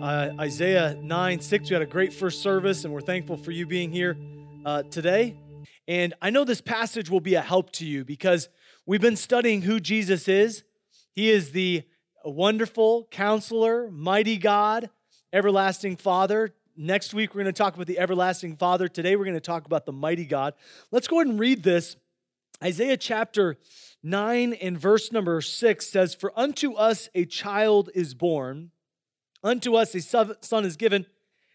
Isaiah 9:6. We had a great first service, and we're thankful for you being here today. And I know this passage will be a help to you because we've been studying who Jesus is. He is the wonderful counselor, mighty God, everlasting Father. Next week, we're going to talk about the everlasting Father. Today, we're going to talk about the mighty God. Let's go ahead and read this. Isaiah chapter 9 and verse number 6 says, "For unto us a child is born, unto us a son is given,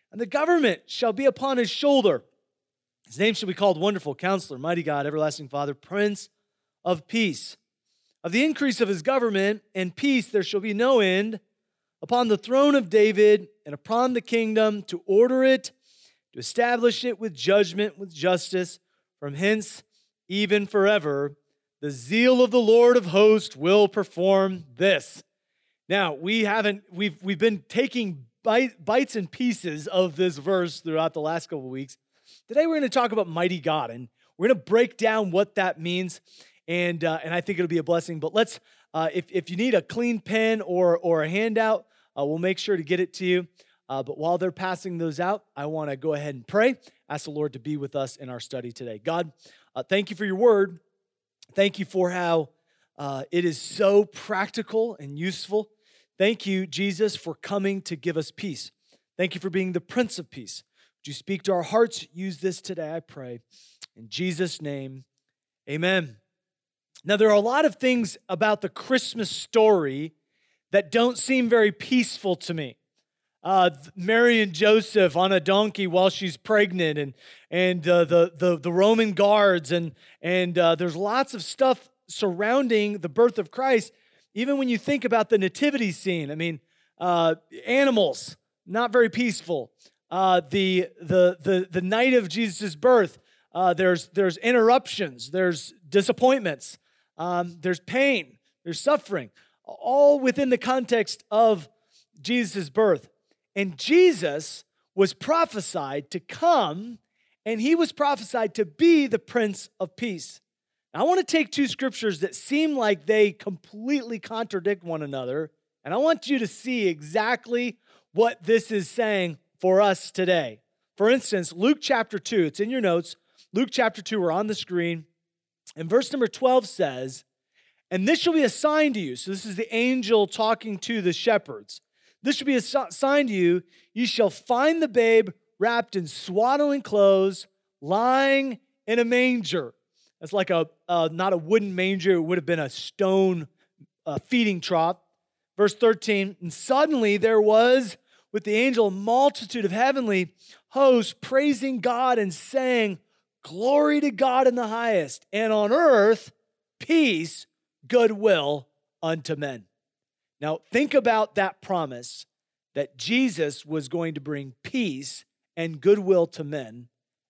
and the government shall be upon his shoulder. His name shall be called Wonderful, Counselor, Mighty God, Everlasting Father, Prince of Peace. Of the increase of his government and peace there shall be no end, upon the throne of David and upon the kingdom, to order it, to establish it with judgment, with justice, from hence even forever. The zeal of the Lord of hosts will perform this." Now, we've been taking bites and pieces of this verse throughout the last couple of weeks. Today, we're going to talk about mighty God, and we're going to break down what that means, and I think it'll be a blessing. But let's, if you need a clean pen or a handout, we'll make sure to get it to you. But while they're passing those out, I want to go ahead and pray. Ask the Lord to be with us in our study today. God, thank you for your word. Thank you for how it is so practical and useful. Thank you, Jesus, for coming to give us peace. Thank you for being the Prince of Peace. Would you speak to our hearts? Use this today, I pray. In Jesus' name, amen. Now, there are a lot of things about the Christmas story that don't seem very peaceful to me. Mary and Joseph on a donkey while she's pregnant, and the Roman guards, and there's lots of stuff surrounding the birth of Christ. Even when you think about the nativity scene, I mean, animals, not very peaceful. The night of Jesus' birth, there's interruptions, there's disappointments, there's pain, there's suffering, all within the context of Jesus' birth. And Jesus was prophesied to come, and he was prophesied to be the Prince of Peace. Now, I want to take two scriptures that seem like they completely contradict one another, and I want you to see exactly what this is saying for us today. For instance, Luke chapter 2, it's in your notes. Luke chapter 2, we're on the screen, and verse number 12 says, "And this shall be a sign to you." So this is the angel talking to the shepherds. "This shall be a sign to you. You shall find the babe wrapped in swaddling clothes, lying in a manger." That's like not a wooden manger. It would have been a stone feeding trough. Verse 13, "And suddenly there was with the angel a multitude of heavenly hosts praising God and saying, 'Glory to God in the highest, and on earth peace, goodwill unto men.'" Now, think about that promise that Jesus was going to bring peace and goodwill to men,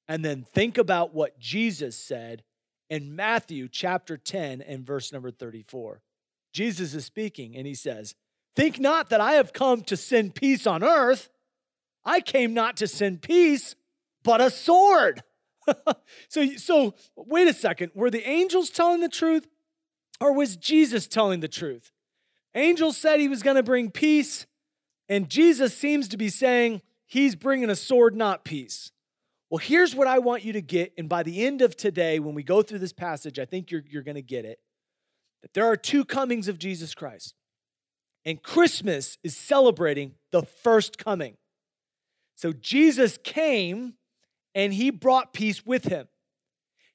and then think about what Jesus said in Matthew chapter 10 and verse number 34. Jesus is speaking, and he says, "Think not that I have come to send peace on earth. I came not to send peace, but a sword." So wait a second. Were the angels telling the truth, or was Jesus telling the truth? Angels said he was going to bring peace, and Jesus seems to be saying he's bringing a sword, not peace. Well, here's what I want you to get, and by the end of today, when we go through this passage, I think you're going to get it, that there are two comings of Jesus Christ, and Christmas is celebrating the first coming. So Jesus came, and he brought peace with him.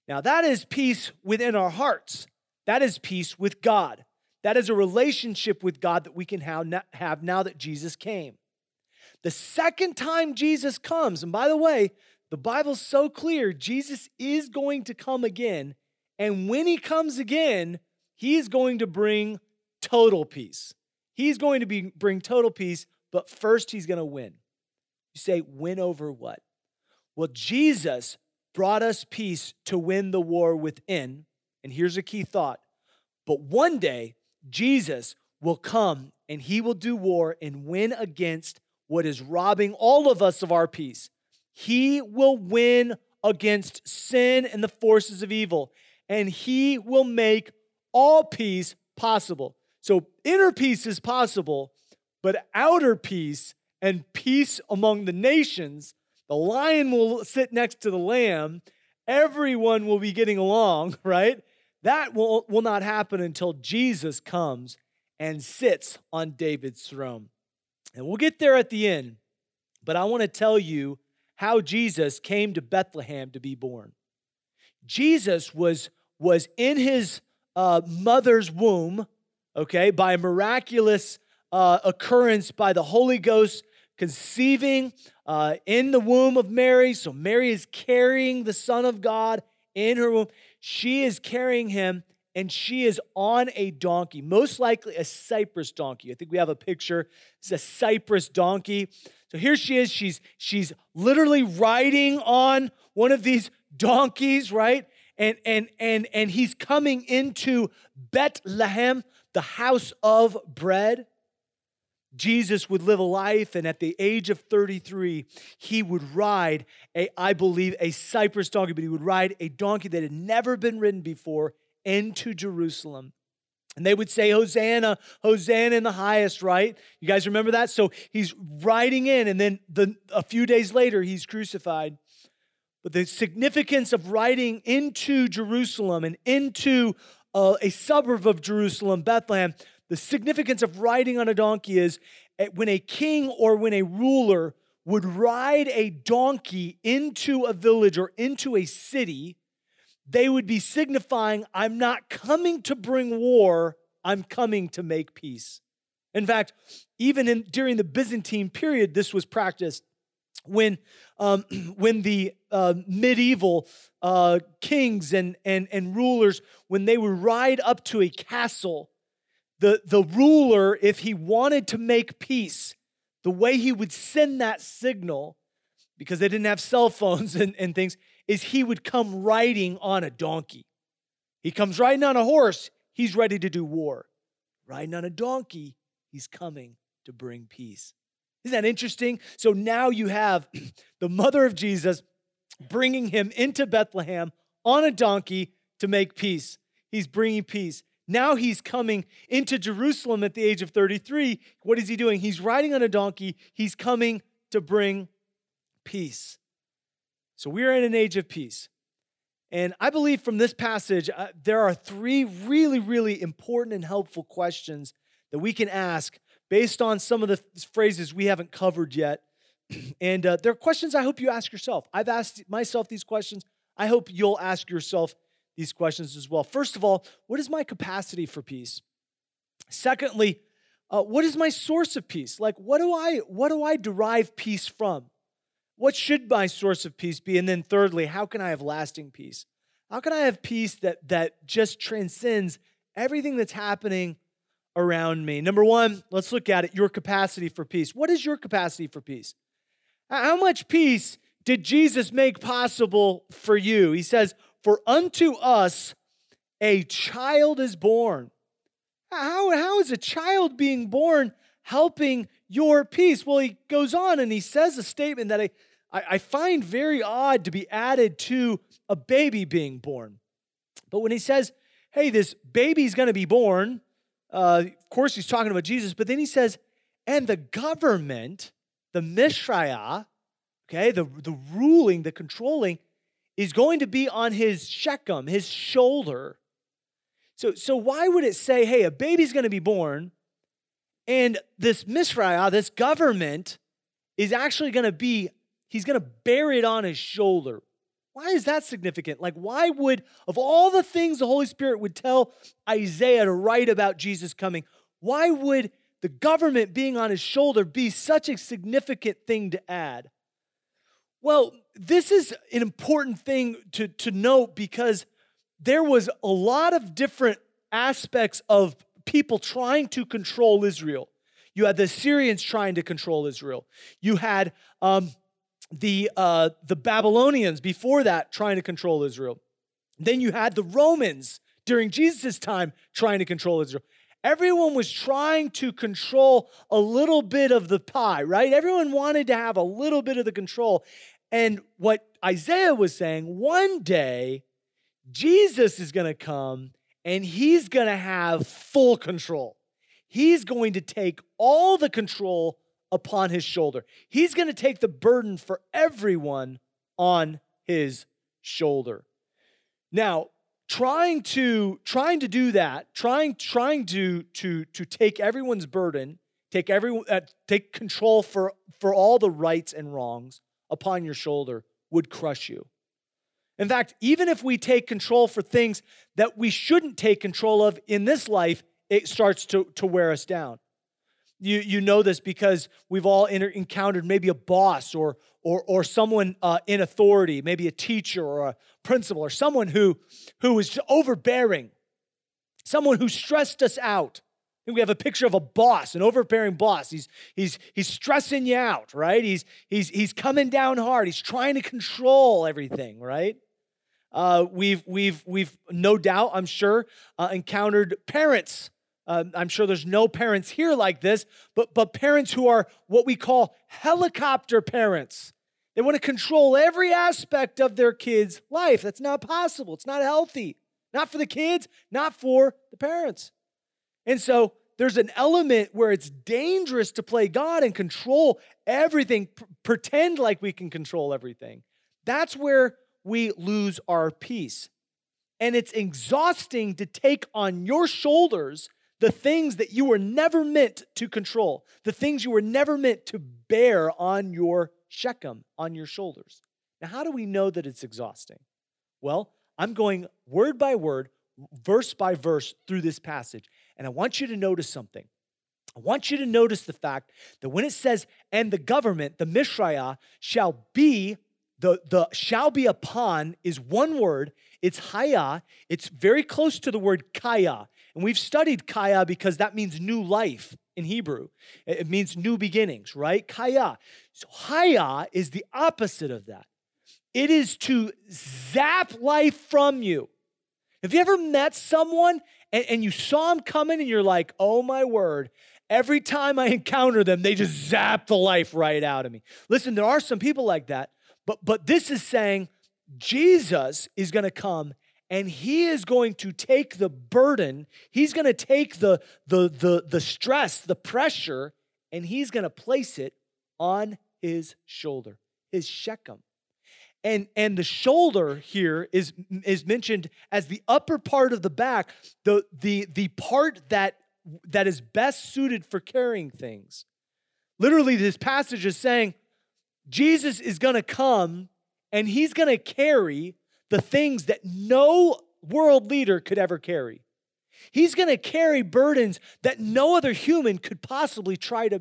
Now, that is peace within our hearts. That is peace with God. That is a relationship with God that we can have now that Jesus came. The second time Jesus comes, and by the way, the Bible's so clear, Jesus is going to come again, and when he comes again, he is going to bring total peace. He's going to bring total peace, but first he's going to win. You say, win over what? Well, Jesus brought us peace to win the war within. And here's a key thought. But one day, Jesus will come and he will do war and win against what is robbing all of us of our peace. He will win against sin and the forces of evil, and he will make all peace possible. So inner peace is possible, but outer peace and peace among the nations, the lion will sit next to the lamb, everyone will be getting along, right? That will not happen until Jesus comes and sits on David's throne. And we'll get there at the end, but I want to tell you how Jesus came to Bethlehem to be born. Jesus was in his mother's womb, okay, by a miraculous occurrence by the Holy Ghost, conceiving in the womb of Mary. So Mary is carrying the Son of God in her womb. She is carrying him, and she is on a donkey, most likely a Cyprus donkey. I think we have a picture. It's a Cyprus donkey. So here she is. She's literally riding on one of these donkeys, right? And he's coming into Bethlehem, the house of bread. Jesus would live a life, and at the age of 33, he would ride a Cyprus donkey, but he would ride a donkey that had never been ridden before into Jerusalem. And they would say, Hosanna, Hosanna in the highest, right? You guys remember that? So he's riding in, and then a few days later, he's crucified. But the significance of riding into Jerusalem and into a suburb of Jerusalem, Bethlehem, the significance of riding on a donkey is when a king or when a ruler would ride a donkey into a village or into a city, they would be signifying, I'm not coming to bring war, I'm coming to make peace. In fact, even during the Byzantine period, this was practiced when the medieval kings and rulers, when they would ride up to a castle, the ruler, if he wanted to make peace, the way he would send that signal, because they didn't have cell phones and things, is he would come riding on a donkey. He comes riding on a horse, he's ready to do war. Riding on a donkey, he's coming to bring peace. Isn't that interesting? So now you have the mother of Jesus bringing him into Bethlehem on a donkey to make peace. He's bringing peace. Now he's coming into Jerusalem at the age of 33. What is he doing? He's riding on a donkey. He's coming to bring peace. So we're in an age of peace. And I believe from this passage, there are three really, really important and helpful questions that we can ask based on some of the phrases we haven't covered yet. And they're questions I hope you ask yourself. I've asked myself these questions. I hope you'll ask yourself these questions as well. First of all, what is my capacity for peace? Secondly, what is my source of peace? Like, what do I derive peace from? What should my source of peace be? And then thirdly, how can I have lasting peace? How can I have peace that just transcends everything that's happening around me? Number one, let's look at it, your capacity for peace. What is your capacity for peace? How much peace did Jesus make possible for you? He says, for unto us a child is born. How is a child being born helping your peace? Well, he goes on and he says a statement that I find very odd to be added to a baby being born. But when he says, hey, this baby's going to be born, of course he's talking about Jesus, but then he says, and the government, the Mishraya, okay, the ruling, the controlling, is going to be on his Shechem, his shoulder. So why would it say, hey, a baby's going to be born, and this Mishraya, this government, is actually going to be, he's going to bear it on his shoulder? Why is that significant? Like, why would, of all the things the Holy Spirit would tell Isaiah to write about Jesus coming, why would the government being on his shoulder be such a significant thing to add? Well, this is an important thing to note, because there was a lot of different aspects of people trying to control Israel. You had the Assyrians trying to control Israel. You had the Babylonians before that trying to control Israel. Then you had the Romans during Jesus' time trying to control Israel. Everyone was trying to control a little bit of the pie, right? Everyone wanted to have a little bit of the control. And what Isaiah was saying, one day Jesus is going to come and he's going to have full control. He's going to take all the control upon his shoulder. He's going to take the burden for everyone on his shoulder. Now, trying to take everyone's burden, take control for all the rights and wrongs upon your shoulder would crush you. In fact, even if we take control for things that we shouldn't take control of in this life, it starts to wear us down. You know this because we've all encountered maybe a boss or someone in authority, maybe a teacher or a principal or someone who is overbearing, someone who stressed us out. And we have a picture of a boss, an overbearing boss. He's stressing you out, right? He's coming down hard. He's trying to control everything, right? We've no doubt, I'm sure, encountered parents. I'm sure there's no parents here like this, but parents who are what we call helicopter parents. They want to control every aspect of their kids' life. That's not possible. It's not healthy. Not for the kids, not for the parents. And so there's an element where it's dangerous to play God and control everything, pretend like we can control everything. That's where we lose our peace. And it's exhausting to take on your shoulders the things that you were never meant to control, the things you were never meant to bear on your shekem, on your shoulders. Now, how do we know that it's exhausting? Well, I'm going word by word, verse by verse through this passage, and I want you to notice something. I want you to notice the fact that when it says, and the government, the Mishrayah, shall be, the shall be upon is one word, it's Hayah, it's very close to the word Kaya. And we've studied Kaya because that means new life in Hebrew. It means new beginnings, right? Kaya. So Haya is the opposite of that. It is to zap life from you. Have you ever met someone and you saw them coming and you're like, oh my word, every time I encounter them, they just zap the life right out of me. Listen, there are some people like that, but this is saying Jesus is going to come and he is going to take the burden, he's going to take the stress, the pressure, and he's going to place it on his shoulder, his shekem. And the shoulder here is mentioned as the upper part of the back, the part that is best suited for carrying things. Literally, this passage is saying Jesus is going to come and he's going to carry the things that no world leader could ever carry. He's going to carry burdens that no other human could possibly try to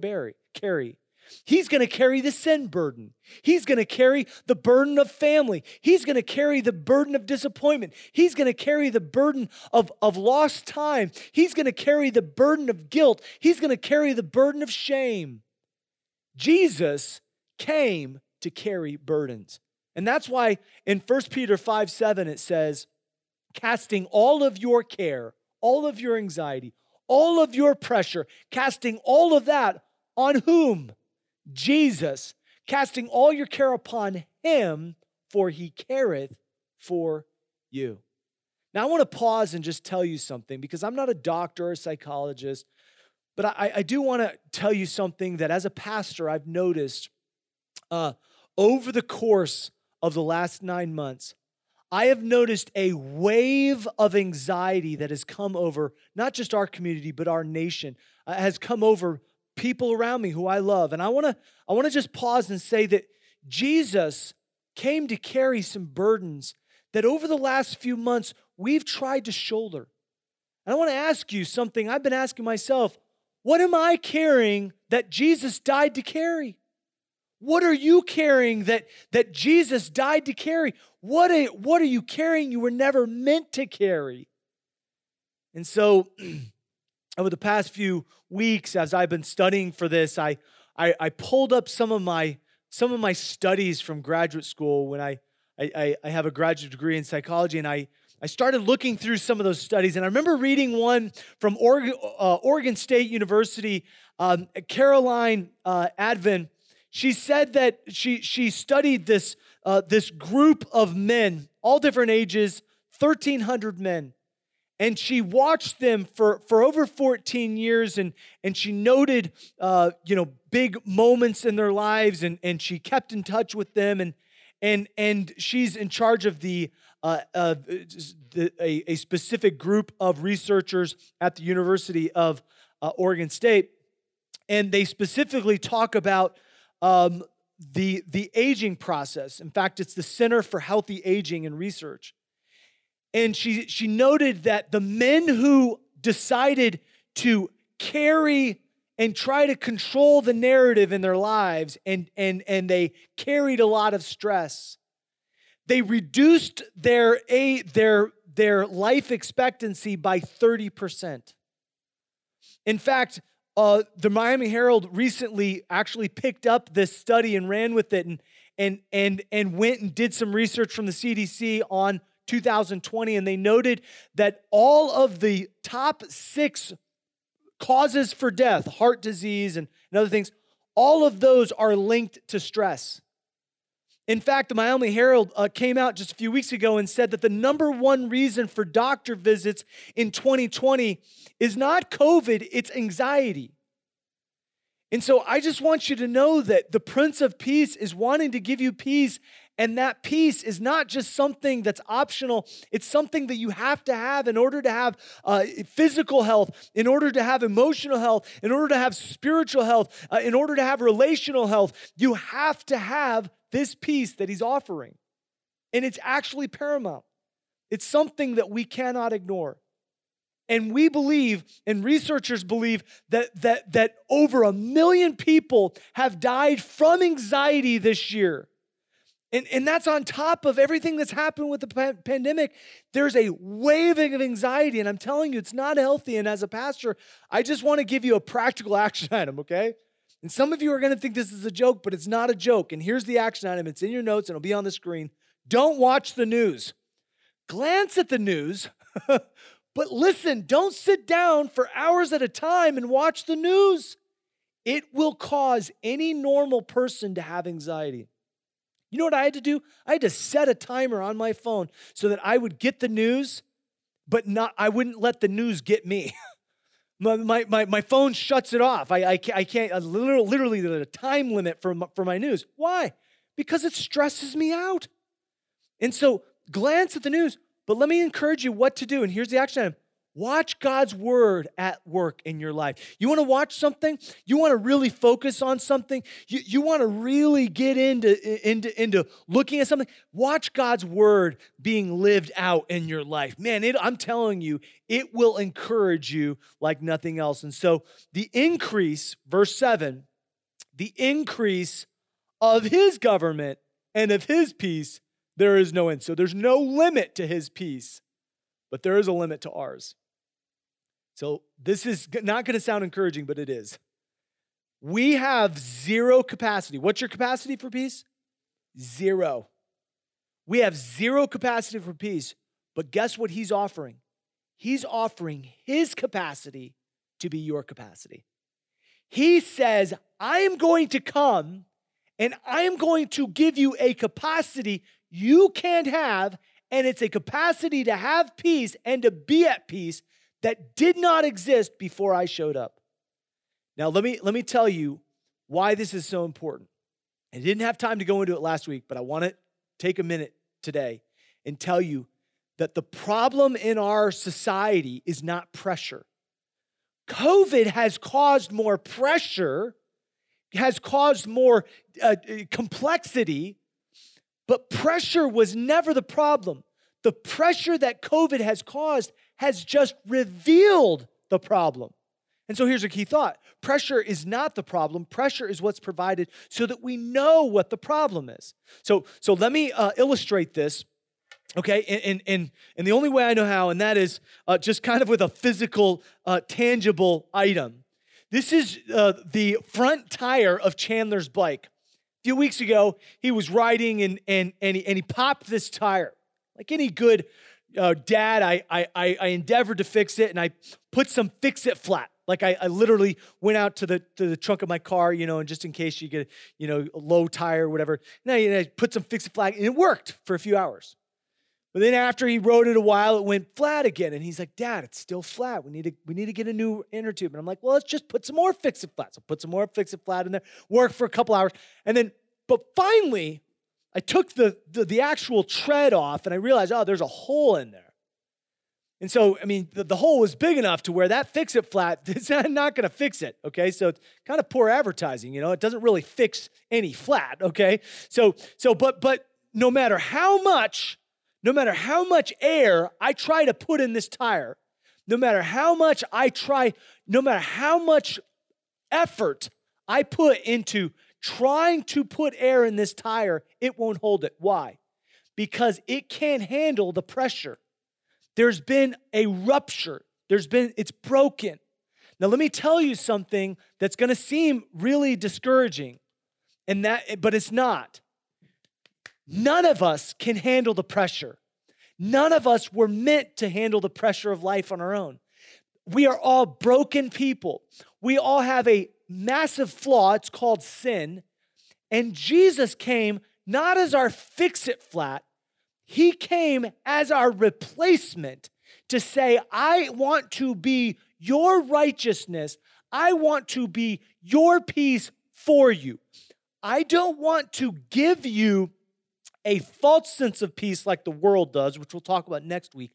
carry. He's going to carry the sin burden. He's going to carry the burden of family. He's going to carry the burden of disappointment. He's going to carry the burden of lost time. He's going to carry the burden of guilt. He's going to carry the burden of shame. Jesus came to carry burdens. And that's why in 1 Peter 5:7 it says, casting all of your care, all of your anxiety, all of your pressure, casting all of that on whom? Jesus. Casting all your care upon him, for he careth for you. Now I want to pause and just tell you something, because I'm not a doctor or a psychologist, but I do want to tell you something that as a pastor I've noticed over the course of the last 9 months, I have noticed a wave of anxiety that has come over not just our community, but our nation, has come over people around me who I love. And I want to just pause and say that Jesus came to carry some burdens that over the last few months we've tried to shoulder. And I want to ask you something I've been asking myself: what am I carrying that Jesus died to carry? What are you carrying that Jesus died to carry? What are you carrying you were never meant to carry? And so over the past few weeks, as I've been studying for this, I pulled up some of my Some of my studies from graduate school, when I have a graduate degree in psychology, and I started looking through some of those studies, and I remember reading one from Oregon State University, Caroline Advent. She said that she studied this group of men, all different ages, 1,300 men, and she watched them for over 14 years, and she noted big moments in their lives, and she kept in touch with them, and she's in charge of a specific group of researchers at the University of Oregon State, and they specifically talk about the aging process. In fact, it's the Center for Healthy Aging and Research. And she noted that the men who decided to carry and try to control the narrative in their lives, and they carried a lot of stress, they reduced their life expectancy by 30%. In fact, the Miami Herald recently actually picked up this study and ran with it and went and did some research from the CDC on 2020, and they noted that all of the top 6 causes for death, heart disease and other things, all of those are linked to stress. In fact, the Miami Herald came out just a few weeks ago and said that the number one reason for doctor visits in 2020 is not COVID, it's anxiety. And so I just want you to know that the Prince of Peace is wanting to give you peace, and that peace is not just something that's optional. It's something that you have to have in order to have physical health, in order to have emotional health, in order to have spiritual health, in order to have relational health. You have to have this peace that he's offering. And it's actually paramount. It's something that we cannot ignore. And we believe, and researchers believe, that over 1 million people have died from anxiety this year. And that's on top of everything that's happened with the pandemic. There's a waving of anxiety, and I'm telling you, it's not healthy. And as a pastor, I just want to give you a practical action item, okay? And some of you are going to think this is a joke, but it's not a joke. And here's the action item. It's in your notes, and it'll be on the screen. Don't watch the news. Glance at the news, but listen, don't sit down for hours at a time and watch the news. It will cause any normal person to have anxiety. You know what I had to do? I had to set a timer on my phone so that I would get the news, but I wouldn't let the news get me. My phone shuts it off. I literally there's a time limit for my news. Why? Because it stresses me out. And so glance at the news, but let me encourage you what to do. And here's the action item. Watch God's word at work in your life. You want to watch something? You want to really focus on something? You want to really get into looking at something? Watch God's word being lived out in your life. Man, I'm telling you, it will encourage you like nothing else. And so the increase, verse 7, the increase of his government and of his peace, there is no end. So there's no limit to his peace, but there is a limit to ours. So this is not going to sound encouraging, but it is. We have zero capacity. What's your capacity for peace? Zero. We have zero capacity for peace, but guess what he's offering? He's offering his capacity to be your capacity. He says, I am going to come and I am going to give you a capacity you can't have, and it's a capacity to have peace and to be at peace that did not exist before I showed up. Now, let me tell you why this is so important. I didn't have time to go into it last week, but I want to take a minute today and tell you that the problem in our society is not pressure. COVID has caused more pressure, has caused more complexity, but pressure was never the problem. The pressure that COVID has caused has just revealed the problem. And so here's a key thought. Pressure is not the problem. Pressure is what's provided so that we know what the problem is. So let me illustrate this, okay? And the only way I know how, and that is just kind of with a physical, tangible item. This is the front tire of Chandler's bike. few weeks ago, he was riding and he popped this tire. Like any good dad, I endeavored to fix it, and I put some Fix-It flat. Like I literally went out to the trunk of my car, you know, and just in case you get, you know, a low tire or whatever. And I put some Fix-It flat, and it worked for a few hours. But then after he rode it a while, it went flat again. And he's like, "Dad, it's still flat. We need to get a new inner tube." And I'm like, "Well, let's just put some more Fix-It flat." So put some more Fix-It flat in there, worked for a couple hours. And then, but finally, I took the actual tread off, and I realized, oh, there's a hole in there. And so, I mean, the hole was big enough to where that Fix-It flat, it's not going to fix it, okay? So it's kind of poor advertising, you know? It doesn't really fix any flat, okay? So, but no matter how much air I try to put in this tire, no matter how much effort I put into trying to put air in this tire, it won't hold it. Why? Because it can't handle the pressure. There's been a rupture. It's broken. Now, let me tell you something that's going to seem really discouraging, but it's not. None of us can handle the pressure. None of us were meant to handle the pressure of life on our own. We are all broken people. We all have a massive flaw. It's called sin. And Jesus came not as our fix-it flat. He came as our replacement to say, I want to be your righteousness. I want to be your peace for you. I don't want to give you a false sense of peace like the world does, which we'll talk about next week.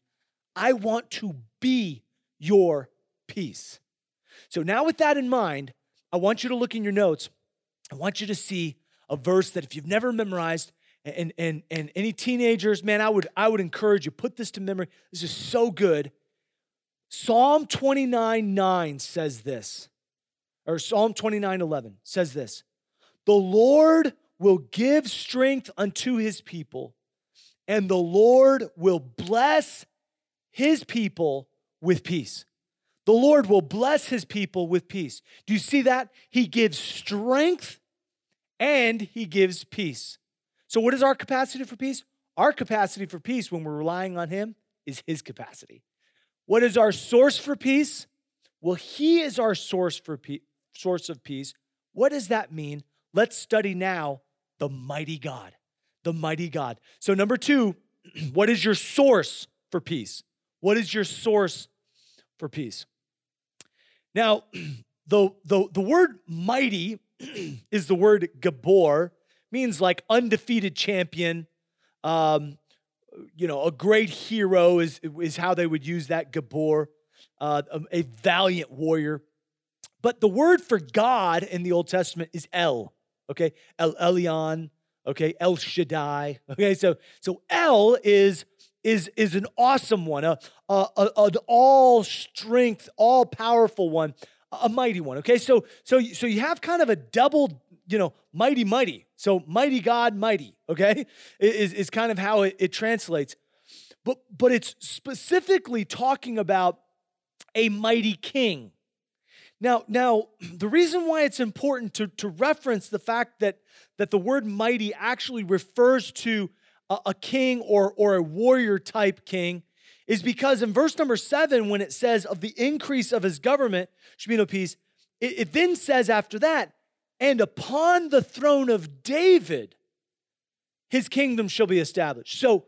I want to be your peace. So now with that in mind, I want you to look in your notes. I want you to see a verse that if you've never memorized, and any teenagers, man, I would encourage you, put this to memory. This is so good. Psalm 29:9 says this, or Psalm 29:11 says this: "The Lord will give strength unto his people, and the Lord will bless his people with peace." The Lord will bless his people with peace. Do you see that? He gives strength and he gives peace. So what is our capacity for peace? Our capacity for peace when we're relying on him is his capacity. What is our source for peace? Well, he is our source of peace. What does that mean? Let's study now the mighty God, the mighty God. So number two, what is your source for peace? What is your source for peace? Now, the word mighty is the word gabor, means like undefeated champion. A great hero is how they would use that, gabor, a valiant warrior. But the word for God in the Old Testament is El, okay? El Elyon, okay? El Shaddai, okay? So El is an awesome one, an all-strength, all-powerful one, a mighty one, okay? So you have kind of a double, mighty. So mighty God, mighty, okay? Is kind of how it translates. But it's specifically talking about a mighty king. Now, the reason why it's important to reference the fact that the word mighty actually refers to a king or a warrior-type king is because in verse number 7, when it says, "Of the increase of his government should be no peace," it then says after that, "And upon the throne of David, his kingdom shall be established." So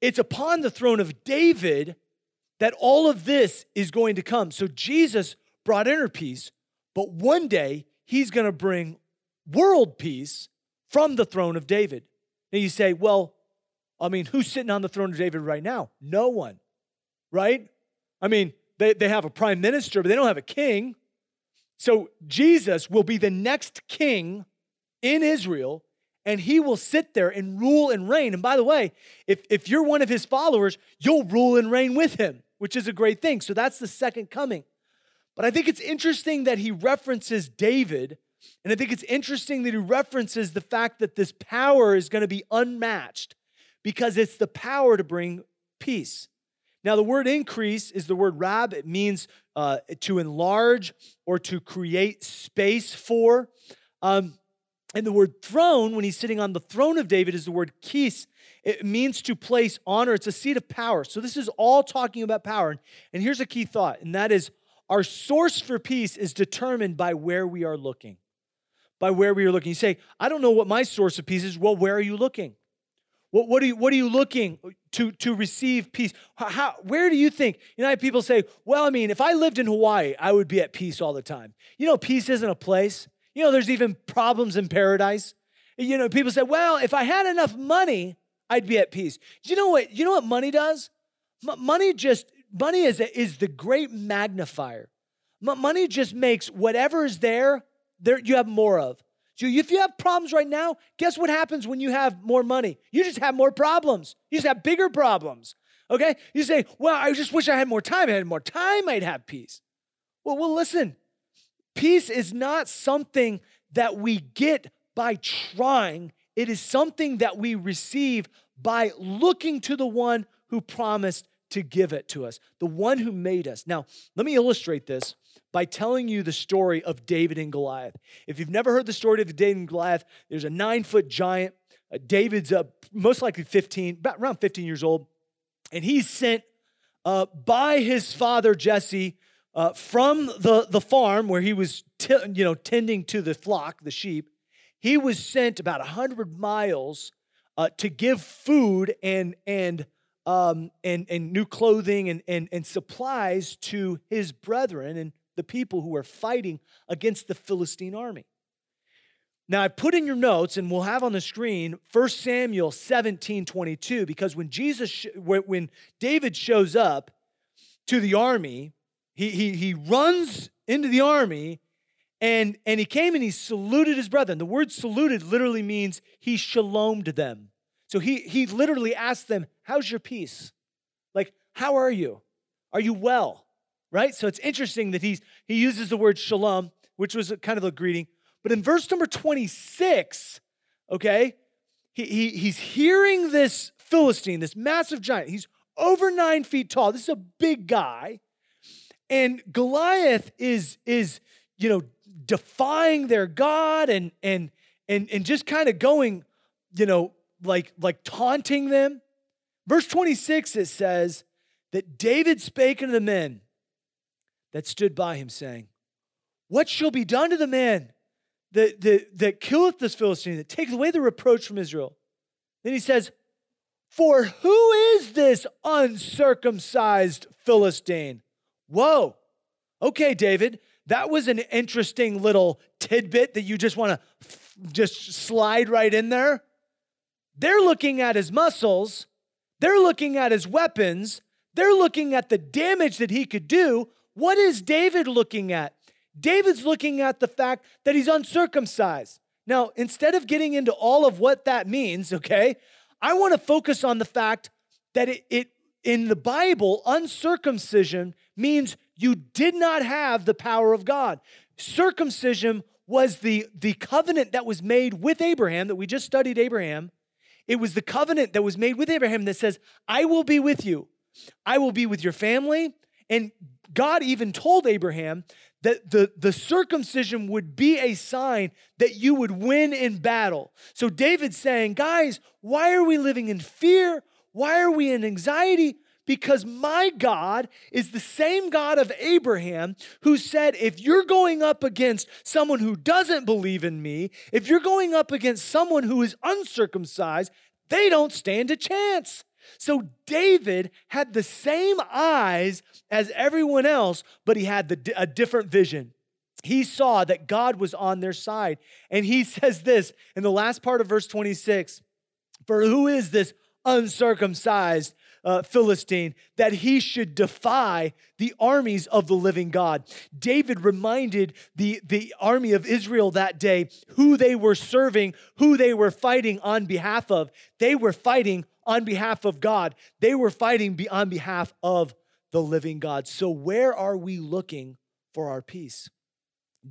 it's upon the throne of David that all of this is going to come. So Jesus brought inner peace, but one day he's going to bring world peace from the throne of David. Now you say, well, I mean, who's sitting on the throne of David right now? No one, right? I mean, they have a prime minister, but they don't have a king. So Jesus will be the next king in Israel, and he will sit there and rule and reign. And by the way, if you're one of his followers, you'll rule and reign with him, which is a great thing. So that's the second coming. But I think it's interesting that he references David, and I think it's interesting that he references the fact that this power is going to be unmatched because it's the power to bring peace. Now, the word increase is the word rab. It means to enlarge or to create space for. And the word throne, when he's sitting on the throne of David, is the word kis. It means to place honor. It's a seat of power. So this is all talking about power. And here's a key thought, and that is our source for peace is determined by where we are looking. By where we are looking. You say, I don't know what my source of peace is. Well, where are you looking? What are you looking to receive peace? Where do you think? You know, I have people say, well, I mean, if I lived in Hawaii, I would be at peace all the time. You know, peace isn't a place. You know, there's even problems in paradise. You know, people say, well, if I had enough money, I'd be at peace. Do you know what? You know what money does? Money is the great magnifier. Money just makes whatever is there you have more of. So if you have problems right now, guess what happens when you have more money? You just have more problems. You just have bigger problems. Okay? You say, well, I just wish I had more time. If I had more time, I'd have peace. Well, listen. Peace is not something that we get by trying. It is something that we receive by looking to the one who promised to give it to us, the one who made us. Now, let me illustrate this by telling you the story of David and Goliath. If you've never heard the story of David and Goliath, there's a 9-foot giant. David's most likely around 15 years old, and he's sent by his father, Jesse, from the farm where he was tending to the flock, the sheep. He was sent about 100 miles to give food and new clothing and supplies to his brethren and the people who were fighting against the Philistine army. Now, I put in your notes, and we'll have on the screen, 1 Samuel 17:22, because when David shows up to the army, He runs into the army, and he came and he saluted his brethren. The word saluted literally means he shalomed them. So he literally asked them, how's your peace? Like, how are you? Are you well? Right? So it's interesting that he uses the word shalom, which was kind of a greeting. But in verse number 26, okay, he's hearing this Philistine, this massive giant. He's over 9 feet tall. This is a big guy. And Goliath is defying their God and just kind of going, like taunting them. Verse 26, it says that David spake unto the men that stood by him, saying, what shall be done to the man that killeth this Philistine, that taketh away the reproach from Israel? Then he says, for who is this uncircumcised Philistine? Whoa, okay, David, that was an interesting little tidbit that you just want to just slide right in there. They're looking at his muscles. They're looking at his weapons. They're looking at the damage that he could do. What is David looking at? David's looking at the fact that he's uncircumcised. Now, instead of getting into all of what that means, okay, I want to focus on the fact that it in the Bible, uncircumcision means you did not have the power of God. Circumcision was the covenant that was made with Abraham, that we just studied Abraham. It was the covenant that was made with Abraham that says, I will be with you. I will be with your family. And God even told Abraham that the circumcision would be a sign that you would win in battle. So David's saying, guys, why are we living in fear? Why are we in anxiety? Because my God is the same God of Abraham who said, if you're going up against someone who doesn't believe in me, if you're going up against someone who is uncircumcised, they don't stand a chance. So David had the same eyes as everyone else, but he had a different vision. He saw that God was on their side. And he says this in the last part of verse 26, for who is this uncircumcised Philistine, that he should defy the armies of the living God? David reminded the army of Israel that day who they were serving, who they were fighting on behalf of. They were fighting on behalf of God. They were fighting on behalf of the living God. So where are we looking for our peace?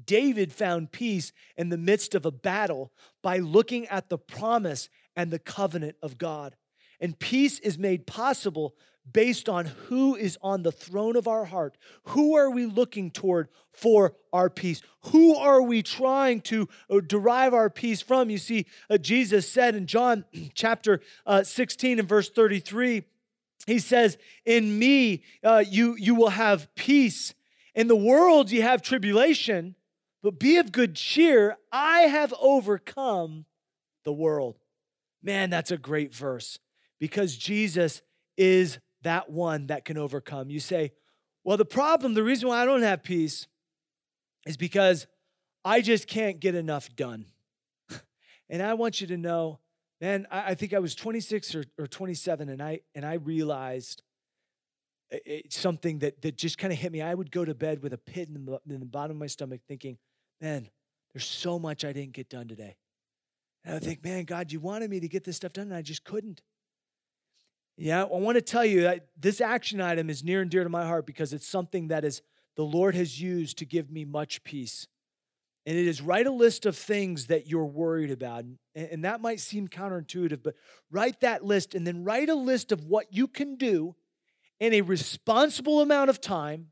David found peace in the midst of a battle by looking at the promise and the covenant of God. And peace is made possible based on who is on the throne of our heart. Who are we looking toward for our peace? Who are we trying to derive our peace from? You see, Jesus said in John chapter 16 and verse 33, he says, in me you will have peace. In the world you have tribulation, but be of good cheer. I have overcome the world. Man, that's a great verse, because Jesus is that one that can overcome. You say, well, the reason why I don't have peace is because I just can't get enough done. And I want you to know, man, I think I was 26 or 27, and I realized something that just kind of hit me. I would go to bed with a pit in the bottom of my stomach thinking, man, there's so much I didn't get done today. And I would think, man, God, you wanted me to get this stuff done, and I just couldn't. Yeah, I want to tell you that this action item is near and dear to my heart, because it's something that is the Lord has used to give me much peace. And it is, write a list of things that you're worried about. And that might seem counterintuitive, but write that list, and then write a list of what you can do in a responsible amount of time.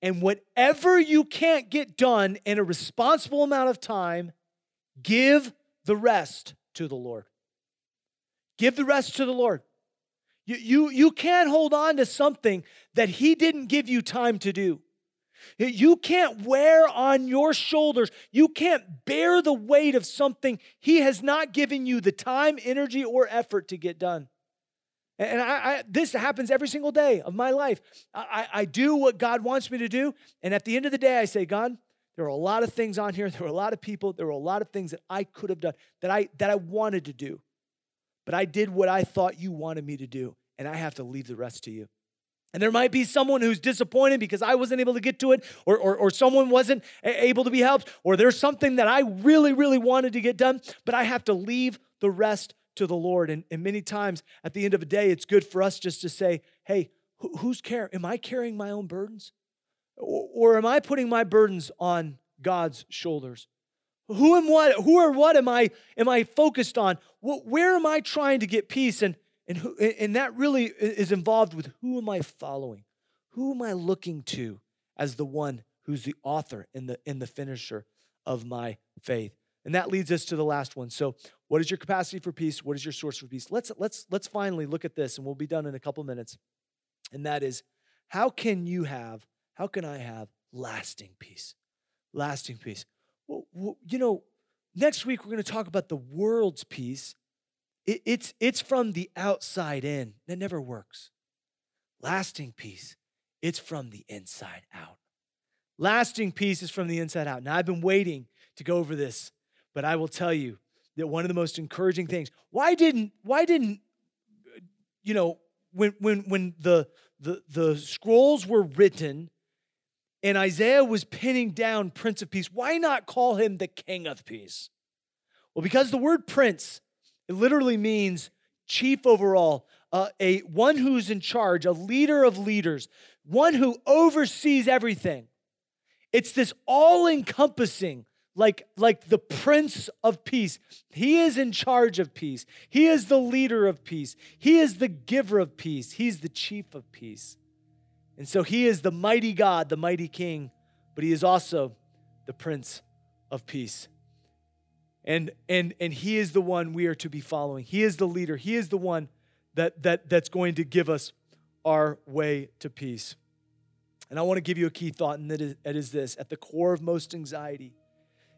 And whatever you can't get done in a responsible amount of time, give the rest to the Lord. Give the rest to the Lord. You can't hold on to something that he didn't give you time to do. You can't wear on your shoulders. You can't bear the weight of something he has not given you the time, energy, or effort to get done. And this happens every single day of my life. I do what God wants me to do, and at the end of the day, I say, God, there were a lot of things on here. There were a lot of people. There were a lot of things that I could have done, that I wanted to do. But I did what I thought you wanted me to do, and I have to leave the rest to you. And there might be someone who's disappointed because I wasn't able to get to it, or someone wasn't able to be helped, or there's something that I really, really wanted to get done, but I have to leave the rest to the Lord. And many times at the end of a day, it's good for us just to say, hey, am I carrying my own burdens? Or am I putting my burdens on God's shoulders? Who or what am I focused on? Where am I trying to get peace? And that really is involved with, who am I following? Who am I looking to as the one who's the author and the finisher of my faith? And that leads us to the last one. So, what is your capacity for peace? What is your source for peace? Let's finally look at this, and we'll be done in a couple minutes. And that is, how can I have lasting peace? Lasting peace. Well, you know, next week we're going to talk about the world's peace. It's from the outside in. That never works. Lasting peace, it's from the inside out. Lasting peace is from the inside out. Now, I've been waiting to go over this, but I will tell you that one of the most encouraging things, when the scrolls were written, and Isaiah was pinning down Prince of Peace, why not call him the King of Peace? Well, because the word prince, it literally means chief overall, one who's in charge, a leader of leaders, one who oversees everything. It's this all-encompassing, like the Prince of Peace. He is in charge of peace. He is the leader of peace. He is the giver of peace. He's the chief of peace. And so he is the mighty God, the mighty King, but he is also the Prince of Peace. And he is the one we are to be following. He is the leader. He is the one that's going to give us our way to peace. And I want to give you a key thought, and that is this. At the core of most anxiety,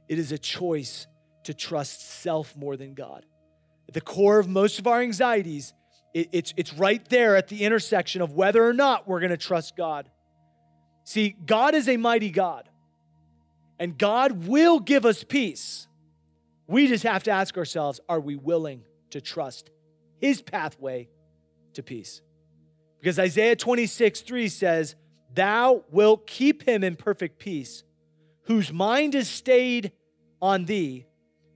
it is a choice to trust self more than God. At the core of most of our anxieties, it's right there at the intersection of whether or not we're going to trust God. See, God is a mighty God, and God will give us peace. We just have to ask ourselves, are we willing to trust his pathway to peace? Because Isaiah 26:3 says, thou wilt keep him in perfect peace, whose mind is stayed on thee,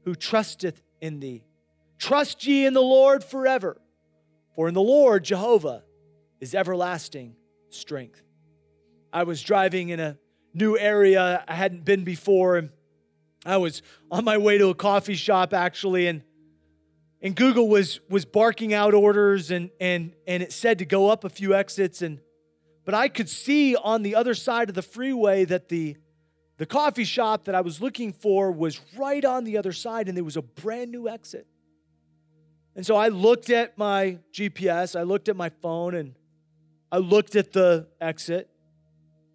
who trusteth in thee. Trust ye in the Lord forever. For in the Lord, Jehovah, is everlasting strength. I was driving in a new area I hadn't been before, and I was on my way to a coffee shop, actually, and And Google was barking out orders, and it said to go up a few exits, but I could see on the other side of the freeway that the coffee shop that I was looking for was right on the other side, and there was a brand new exit. And so I looked at my GPS, I looked at my phone, and I looked at the exit.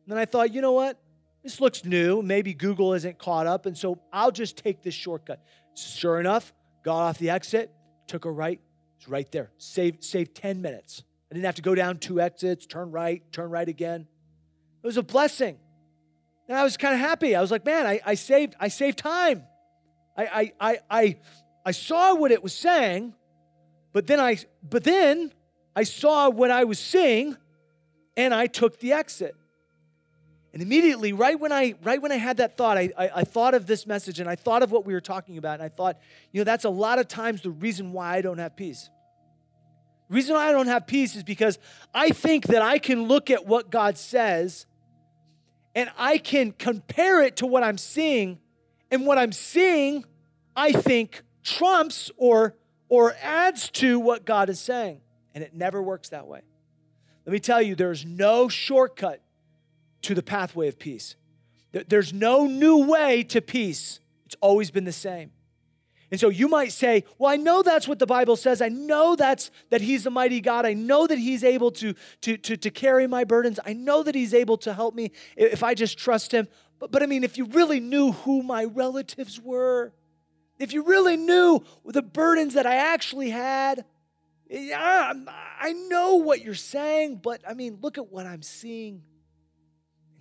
And then I thought, you know what? This looks new. Maybe Google isn't caught up, and so I'll just take this shortcut. Sure enough, got off the exit, took a right. It's right there. Saved 10 minutes. I didn't have to go down two exits, turn right again. It was a blessing. And I was kind of happy. I was like, man, I saved time. I saw what it was saying, but then I saw what I was seeing, and I took the exit. And immediately, right when I had that thought, I thought of this message, and I thought of what we were talking about, and I thought, you know, that's a lot of times the reason why I don't have peace. The reason why I don't have peace is because I think that I can look at what God says, and I can compare it to what I'm seeing, and what I'm seeing, I think, trumps or adds to what God is saying, and it never works that way. Let me tell you, there's no shortcut to the pathway of peace. There's no new way to peace. It's always been the same. And so you might say, well, I know that's what the Bible says. I know that he's the mighty God. I know that he's able to carry my burdens. I know that he's able to help me if I just trust him. But I mean, if you really knew who my relatives were, if you really knew the burdens that I actually had, I know what you're saying, but I mean, look at what I'm seeing.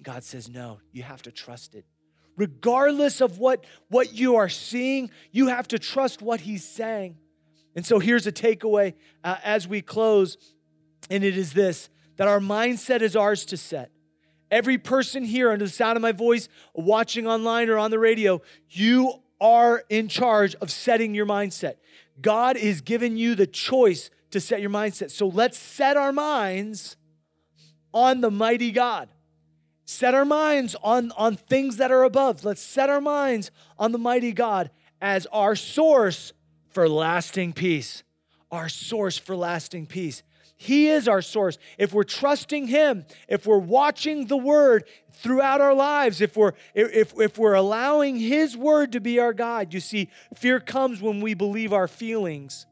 God says, no, you have to trust it. Regardless of what you are seeing, you have to trust what he's saying. And so here's a takeaway as we close, and it is this, that our mindset is ours to set. Every person here under the sound of my voice, watching online or on the radio, you are in charge of setting your mindset. God is giving you the choice to set your mindset. So let's set our minds on the mighty God. Set our minds on things that are above. Let's set our minds on the mighty God as our source for lasting peace. Our source for lasting peace. He is our source. If we're trusting him, if we're watching the word throughout our lives, if we're allowing his word to be our guide, you see, fear comes when we believe our feelings,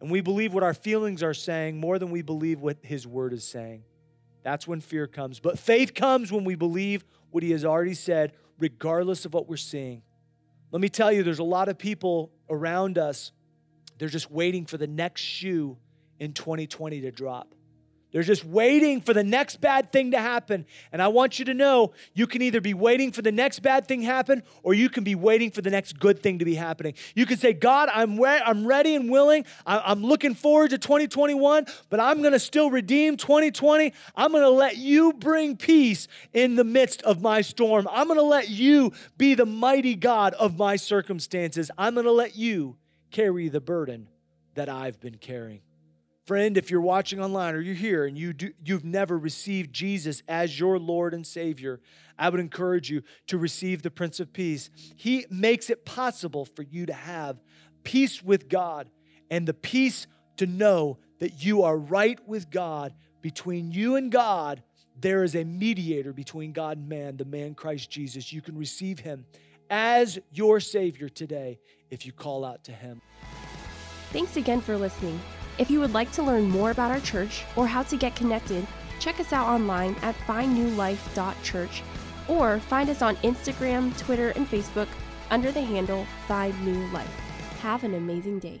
and we believe what our feelings are saying more than we believe what his word is saying. That's when fear comes. But faith comes when we believe what he has already said, regardless of what we're seeing. Let me tell you, there's a lot of people around us, they're just waiting for the next shoe in 2020 to drop. They're just waiting for the next bad thing to happen. And I want you to know, you can either be waiting for the next bad thing to happen, or you can be waiting for the next good thing to be happening. You can say, God, I'm ready and willing. I'm looking forward to 2021, but I'm going to still redeem 2020. I'm going to let you bring peace in the midst of my storm. I'm going to let you be the mighty God of my circumstances. I'm going to let you carry the burden that I've been carrying. Friend, if you're watching online or you're here and you've never received Jesus as your Lord and Savior, I would encourage you to receive the Prince of Peace. He makes it possible for you to have peace with God and the peace to know that you are right with God. Between you and God, there is a mediator between God and man, the man Christ Jesus. You can receive him as your Savior today if you call out to him. Thanks again for listening. If you would like to learn more about our church or how to get connected, check us out online at findnewlife.church or find us on Instagram, Twitter, and Facebook under the handle Find New Life. Have an amazing day.